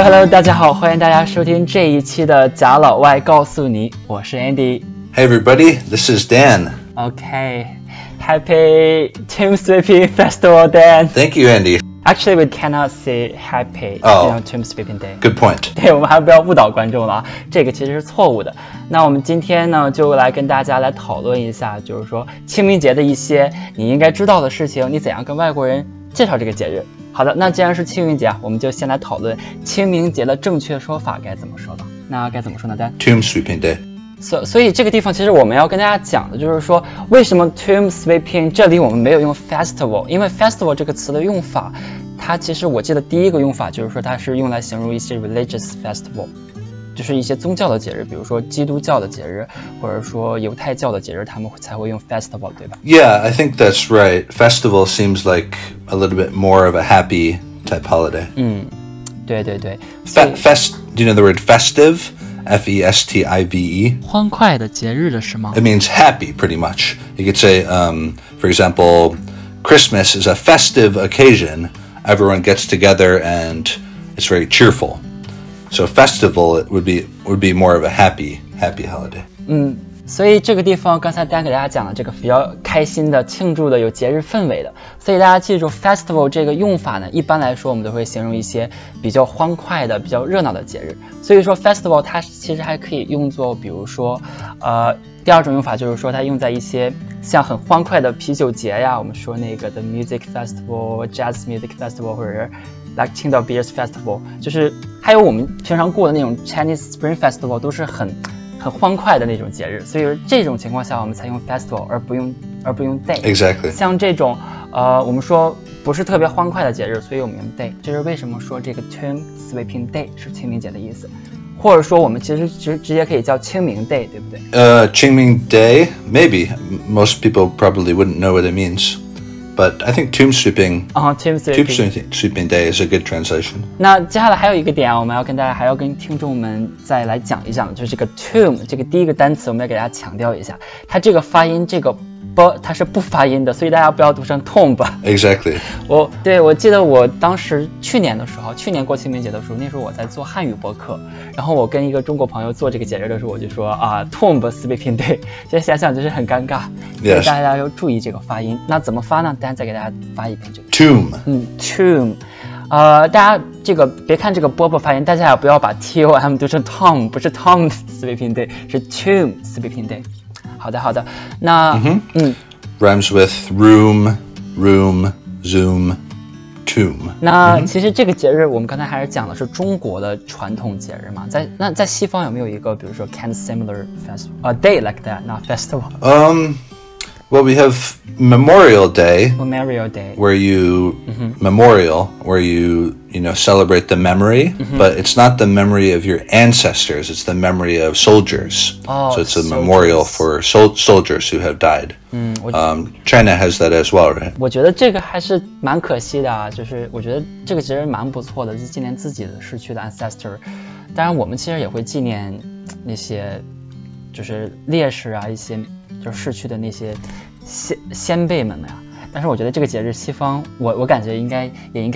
Hello， 大家好，欢迎大家收听这一期的贾老外告诉你，我是 Andy。Hey everybody, this is Dan. Okay, happy Tomb Sweeping Festival, Dan. Thank you, Andy. Actually, we cannot say happy on Tomb Sweeping Day. Good point. 对，我们还不要误导观众了啊，这个其实是错误的。那我们今天呢，就来跟大家来讨论一下，就是说清明节的一些你应该知道的事情，你怎样跟外国人介绍这个节日。好的，那既然是清明节啊，我们就先来讨论清明节的正确说法该怎么说吧。那该怎么说呢，Dan？ Tomb Sweeping Day。所以这个地方其实我们要跟大家讲的就是说，为什么 Tomb Sweeping 这里我们没有用 Festival， 因为 Festival 这个词的用法，它其实我记得第一个用法就是说它是用来形容一些 Religious Festival， 就是一些宗教的节日，比如说基督教的节日，或者说犹太教的节日，他们才会用 Festival， 对吧？ Yeah, I think that's right. Festival seems like a little bit more of a happy type holiday. 嗯，对对对。Do you know the word festive?F-E-S-T-I-V-E. 欢快的节日的是吗？ It means happy, pretty much. You could say, for example, Christmas is a festive occasion. Everyone gets together and it's very cheerful. So festival would be more of a happy holiday. 嗯，所以这个地方刚才Dan给大家讲了这个比较开心的、庆祝的、有节日氛围的。所以大家记住 festival 这个用法呢，一般来说我们都会形容一些比较欢快的、比较热闹的节日。所以说 festival 它其实还可以用作，比如说，第二种用法就是说它用在一些像很欢快的啤酒节呀，我们说那个 the music festival、jazz music festival 或者是 Qingdao Beers Festival， 就是还有我们平常过的那种 Chinese Spring Festival 都是很欢快的那种节日，所以这种情况下我们才用 festival 而不用 day。 Exactly. 像这种我们说不是特别欢快的节日，所以我们用 day， 这是为什么说这个 Tomb Sweeping Day 是清明节的意思，或者说我们其实直接可以叫清明 day， 对不对？Qingming Day, maybe. Most people probably wouldn't know what it means.But I think Tomb Sweeping Day is a good translation. 那接下来还有一个点，我们要跟大家还要跟听众们再来讲一讲，就是这个 tomb 这个第一个单词，我们要给大家强调一下，它这个发音这个不，它是不发音的，所以大家不要读成 tomb。Exactly. 我记得我当时去年过清明节的时候，那时候我在做汉语播客，然后我跟一个中国朋友做这个节日的时候，我就说啊 ，Tomb Sweeping Day， 现在想想就是很尴尬， yes. 所以大家要注意这个发音。那怎么发呢？大家再给大家发一遍这个 tomb， tomb， 大家这个别看这个波波发音，大家也不要把 tom 读成 tom， 不是 Tomb Sweeping Day， 是 Tomb Sweeping Day。好的，那rhymes with room, zoom, tomb。那其实这个节日我们刚才还是讲的是中国的传统节日嘛，在西方有没有一个比如说 can similar festival a day like that not festival？Well, we have Memorial Day, where you celebrate the memory, but it's not the memory of your ancestors; it's the memory of soldiers. Oh, so it's a memorial for soldiers who have died. China has that as well, right? 我觉得这个还是蛮可惜的啊，就是我觉得这个节日蛮不错的，就纪念自己的逝去的 ancestor。当然，我们其实也会纪念那些就是烈士啊，一些。就是逝去的那些先辈们呀，但是我觉得这个节日西方我感觉应该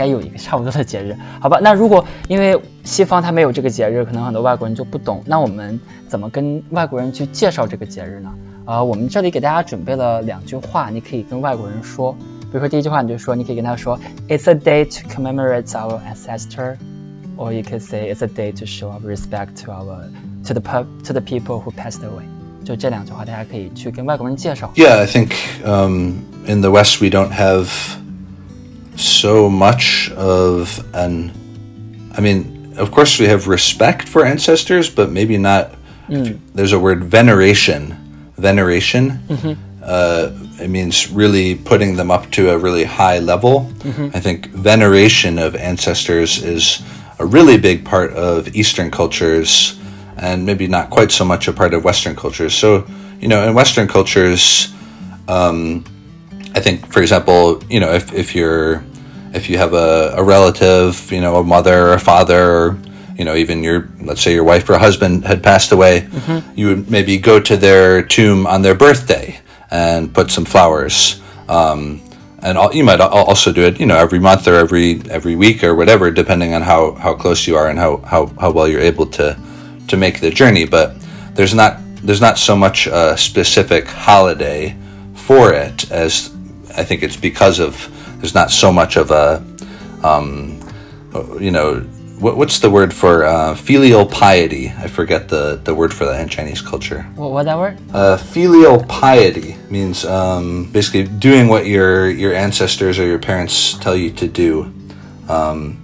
有一个差不多的节日，好吧？那如果因为西方它没有这个节日，可能很多外国人就不懂，那我们怎么跟外国人去介绍这个节日呢？我们这里给大家准备了两句话，你可以跟外国人说，比如说第一句话你可以跟他说 It's a day to commemorate our ancestor, or you could say It's a day to show our respect to the people who passed away。就这两句话大家可以去跟外国人介绍。 Yeah, I think in the West we don't have so much of of course we have respect for ancestors, but maybe not there's a word veneration. It means really putting them up to a really high level. I think veneration of ancestors is a really big part of Eastern cultures.And maybe not quite so much a part of Western cultures. So, in Western cultures, I think, for example, if you have a relative, a mother or a father, or even let's say your wife or husband had passed away, you would maybe go to their tomb on their birthday and put some flowers. And you might also do it, every month or every week or whatever, depending on how close you are and how well you're able to make the journey. But there's not so much a specific holiday for it, as I think it's because of there's not so much of a what's the word for filial piety? I forget the word for that in Chinese culture. What's that word? Filial piety means basically doing what your ancestors or your parents tell you to do. Let's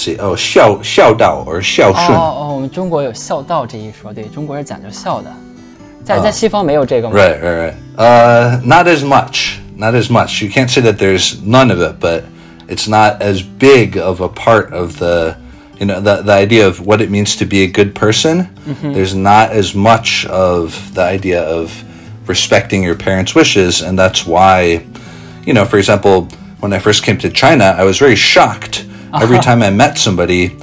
see. Oh, 孝道 or 孝顺. 我们中国有孝道这一说，对，中国人讲究孝的，在西方没有这个吗？ Right. Not as much. You can't say that there's none of it, but it's not as big of a part of the idea of what it means to be a good person. Mm-hmm. There's not as much of the idea of respecting your parents' wishes. And that's why, for example, when I first came to China, I was very shocked every time I met somebody.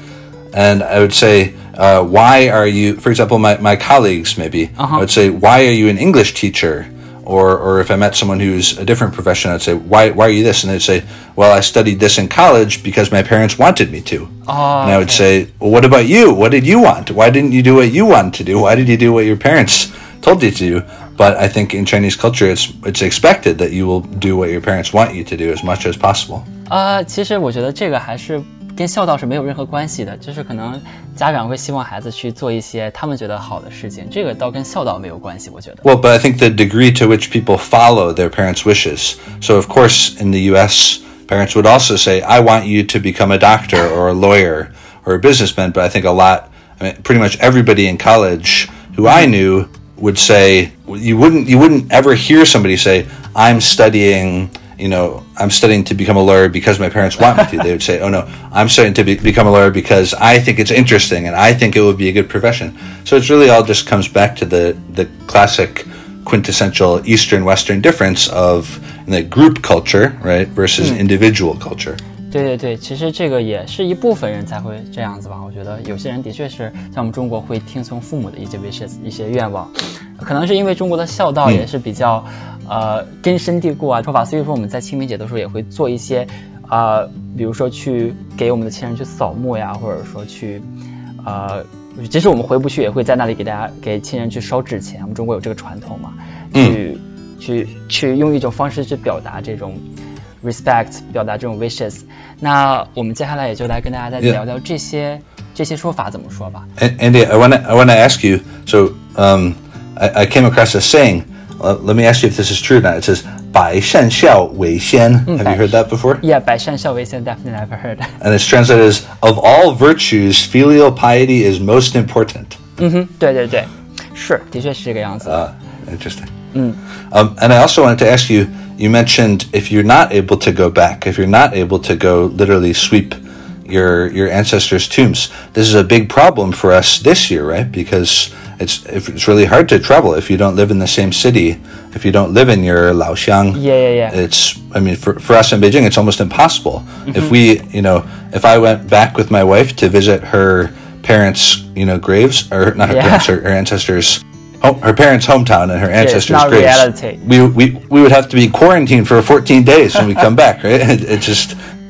And I would say, why are you, for example, my colleagues maybe, I would say, why are you an English teacher? Or if I met someone who's a different profession, I'd say, why are you this? And they'd say, well, I studied this in college because my parents wanted me to. And I would say, well, what about you? What did you want? Why didn't you do what you wanted to do? Why did you do what your parents told you to do? But I think in Chinese culture, it's expected that you will do what your parents want you to do as much as possible. 其实我觉得这个还是跟孝道是没有任何关系的，就是可能家长会希望孩子去做一些他们觉得好的事情，这个倒跟孝道没有关系，我觉得。Well, but I think the degree to which people follow their parents' wishes. So, of course, in the U.S., parents would also say, I want you to become a doctor or a lawyer or a businessman. But I think pretty much everybody in college who I knew would say, you wouldn't ever hear somebody say, I'm studying to become a lawyer because my parents want me to. They would say, oh no, I'm studying to become a lawyer because I think it's interesting and I think it would be a good profession. So it's really all just comes back to the classic quintessential Eastern-Western difference of the group culture, right, versus individual culture. 对，其实这个也是一部分人才会这样子吧。我觉得有些人的确是像我们中国会听从父母的一些愿望，可能是因为中国的孝道也是比较根深蒂固说法，所以说我们在清明节的时候也会做一些比如说去给我们的亲人去扫墓呀，或者说去即使我们回不去也会在那里给亲人去烧纸钱，我们中国有这个传统嘛，去用一种方式去表达这种respect, 表达这种 wishes. 那我们接下来也就来跟大家再聊聊这些说法怎么说吧。Andy, I want to ask you, so I came across a saying, let me ask you if this is true or not. It says, 百善孝为先. Have you heard that before? Yeah, 百善孝为先, definitely I've heard. And it's translated as, of all virtues, filial piety is most important. 对，是，的确是这个样子。Interesting. And I also wanted to ask you, you mentioned if you're not able to go literally sweep your ancestors' tombs. This is a big problem for us this year, right? Because it's really hard to travel if you don't live in the same city, if you don't live in your Laoxiang. Yeah. For us in Beijing, it's almost impossible. Mm-hmm. If I went back with my wife to visit her parents', graves, or not her parents, her ancestors', her parents' hometown and her ancestors' graves. We would have to be quarantined for 14 days when we come back, right?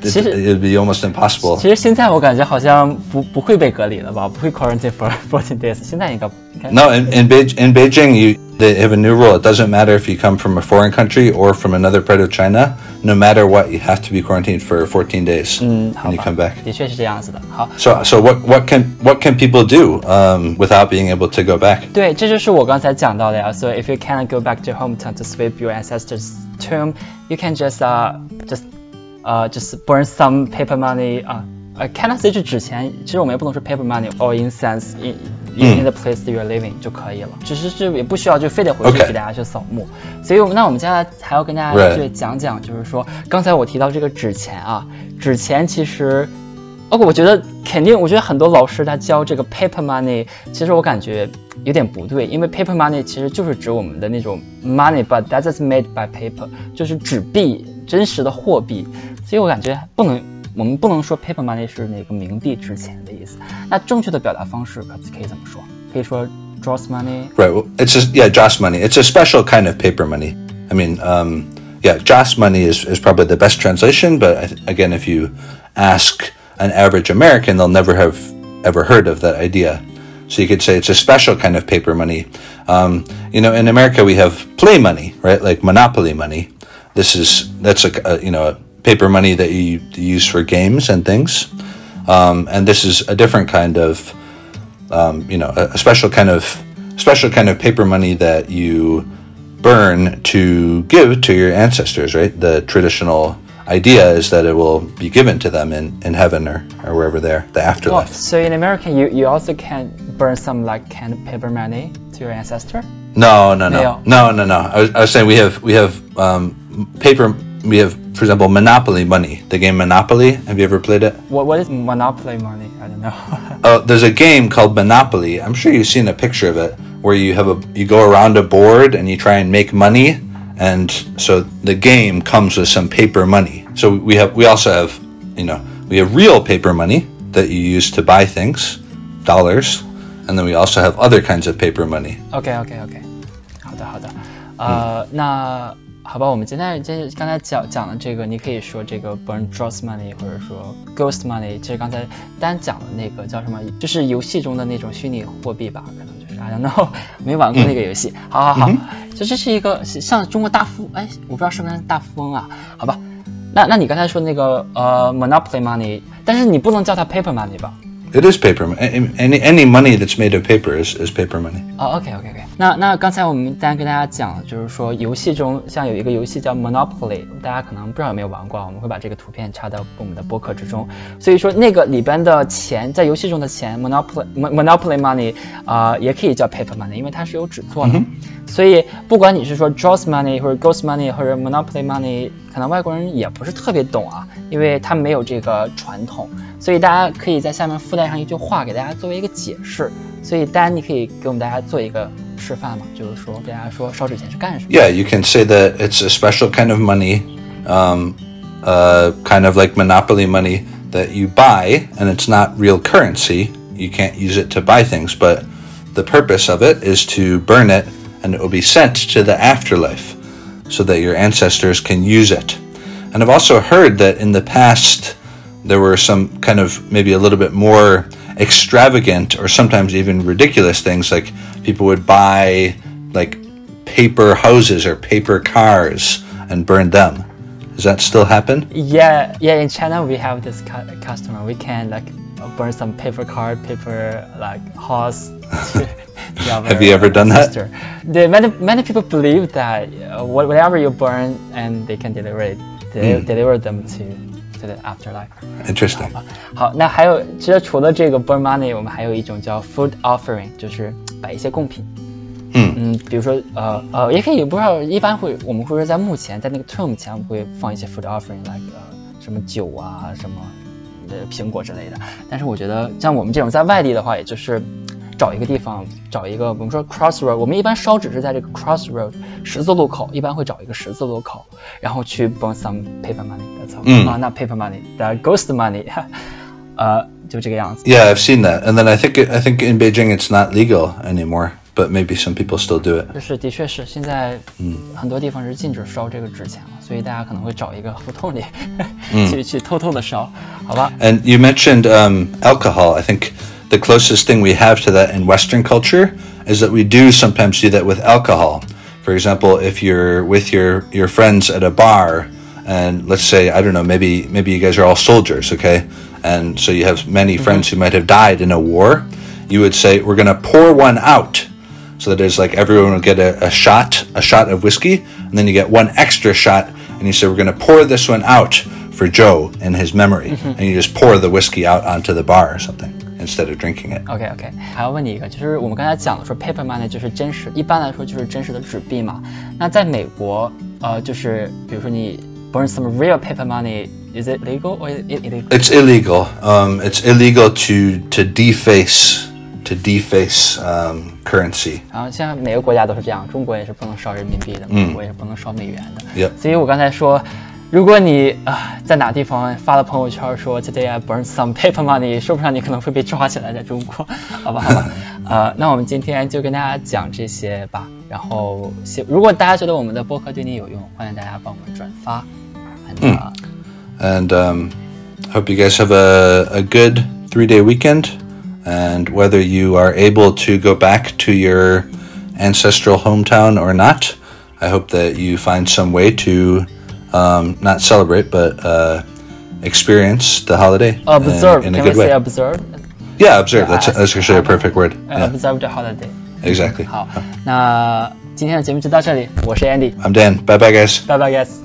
It would be almost impossible. 其实现在我感觉好像不会被隔离了吧，不会 quarantine for 14 days. 现在应该 No, in Beijing, they have a new rule. It doesn't matter if you come from a foreign country or from another part of China. No matter what, you have to be quarantined for 14 days when you come back. 的确是这样子的。好。So what can people do without being able to go back? 对，这就是我刚才讲到的呀。So if you cannot go back to your hometown to sweep your ancestors' tomb, you can just burn some paper money. Cannot say 是纸钱，其实我们也不能说 paper money or incense in the place that you are living 就可以了。只是这也不需要就非得回去给大家去扫墓。所以那我们接下来还要跟大家去讲讲，就是说刚才我提到这个纸钱啊，纸钱其实我觉得肯定，我觉得很多老师他教这个 paper money， 其实我感觉有点不对，因为 paper money 其实就是指我们的那种 money，but that is made by paper， 就是纸币，真实的货币。所以我感觉我们不能说 paper money 是那个冥币纸钱的意思。那正确的表达方式可以怎么说？可以说 dross money. Right. Well, it's just dross money. It's a special kind of paper money. yeah, Jas money is probably the best translation, but again, if you ask an average American, they'll never have ever heard of that idea. So you could say it's a special kind of paper money. You know, in America we have play money, right? Like Monopoly money. That's a paper money that you use for games and things. And this is a different kind of, a special kind of paper money that you burn to give to your ancestors, right? The traditional idea is that it will be given to them in heaven or wherever they're, the afterlife. Oh, so in America, you also can burn some like kind of paper money to your ancestor? No. I was saying we have paper. We have, for example, Monopoly Money. The game Monopoly. Have you ever played it? What is Monopoly Money? I don't know. Oh, there's a game called Monopoly. I'm sure you've seen a picture of it, where you go around a board and you try and make money, and so the game comes with some paper money. So we also have real paper money that you use to buy things, dollars, and then we also have other kinds of paper money. Okay. 好的。那。好吧，我们今天刚才讲的这个，你可以说这个 burn dross money， 或者说 ghost money， 其实刚才单讲的那个叫什么，就是游戏中的那种虚拟货币吧，可能就是I don't know，没玩过那个游戏。好，就这是一个像中国大富，哎，我不知道是不是大富翁啊？好吧，那你刚才说那个monopoly money， 但是你不能叫它 paper money 吧？It is paper money. Any money that's made of paper is paper money. Oh, okay. 那刚才我们单跟大家讲，就是说游戏中像有一个游戏叫 Monopoly， 大家可能不知道有没有玩过，我们会把这个图片插到我们的播客之中。所以说那个里边的钱，在游戏中的钱 Monopoly money， 也可以叫 paper money， 因为它是有纸做的。Mm-hmm. 所以不管你是说 dross money 或者 ghost money 或者 Monopoly money， 可能外国人也不是特别懂啊，因为他没有这个传统。所以大家可以在下面附带上一句话给大家作为一个解释。所以Dan，你可以给我们大家做一个示范嘛？就是说给大家说烧纸钱是干什么？ Yeah, you can say that it's a special kind of money, kind of like monopoly money that you buy, and it's not real currency. You can't use it to buy things, but the purpose of it is to burn it, and it will be sent to the afterlife so that your ancestors can use it. And I've also heard that in the past...there were some kind of maybe a little bit more extravagant or sometimes even ridiculous things, like people would buy like paper houses or paper cars and burn them. Does that still happen? Yeah. In China, we have this customer. We can like burn some paper car, paper like house. Have you ever done that? Many people believe that whatever you burn, and they can deliver them to the afterlife. Interesting. 好，那还有，其实除了这个 burn money， 我们还有一种叫 food offering， 就是摆一些贡品。比如说也可以，不知道一般会我们会说在墓前，在那个 tomb 前，我们会放一些 food offering， 什么酒啊，什么苹果之类的。但是我觉得像我们这种在外地的话，也就是找一个地方，找一个我们说 crossroad， 我们一般烧纸是在这个 crossroad 十字路口，一般会找一个十字路口，然后去 burn some paper money， that's all. Not paper money, the ghost money. 就这个样子。Yeah, I've seen that, and then I think in Beijing it's not legal anymore, but maybe some people still do it. 就是的确是现在很多地方是禁止烧这个纸钱了，所以大家可能会找一个胡同里去偷偷的烧，好吧。And you mentioned alcohol, I think.The closest thing we have to that in Western culture is that we do sometimes do that with alcohol. For example, if you're with your friends at a bar, and let's say, I don't know, maybe you guys are all soldiers, okay? And so you have many friends who might have died in a war. You would say, we're going to pour one out. So that is like everyone will get a shot of whiskey, and then you get one extra shot, and you say, we're going to pour this one out for Joe in his memory. And you just pour the whiskey out onto the bar or something.Instead of drinking it. Okay. 还要问你一个，就是我们刚才讲的说 paper money 就是真实，一般来说就是真实的纸币嘛。那在美国，就是比如说你 burn some real paper money, is it legal or illegal? It's illegal. It's illegal to deface currency. 然后像每个国家都是这样，中国也是不能烧人民币的，美国也是不能烧美元的。所以我刚才说。如果你在哪地方发了朋友圈说 Today I burned some paper money， 说不上你可能会被抓起来在中国，好吧。那我们今天就跟大家讲这些吧。然后如果大家觉得我们的播客对你有用，欢迎大家帮我们转发。And hope you guys have a good 3-day weekend. And whether you are able to go back to your ancestral hometown or not, I hope that you find some way to not celebrate, but experience the holiday. Observe. In a good way. Can we say observe? Yeah, observe. That's actually a perfect word. Observe the holiday. Exactly. 好，那今天的节目就到这里。我是 Andy. I'm Dan. Bye bye, guys.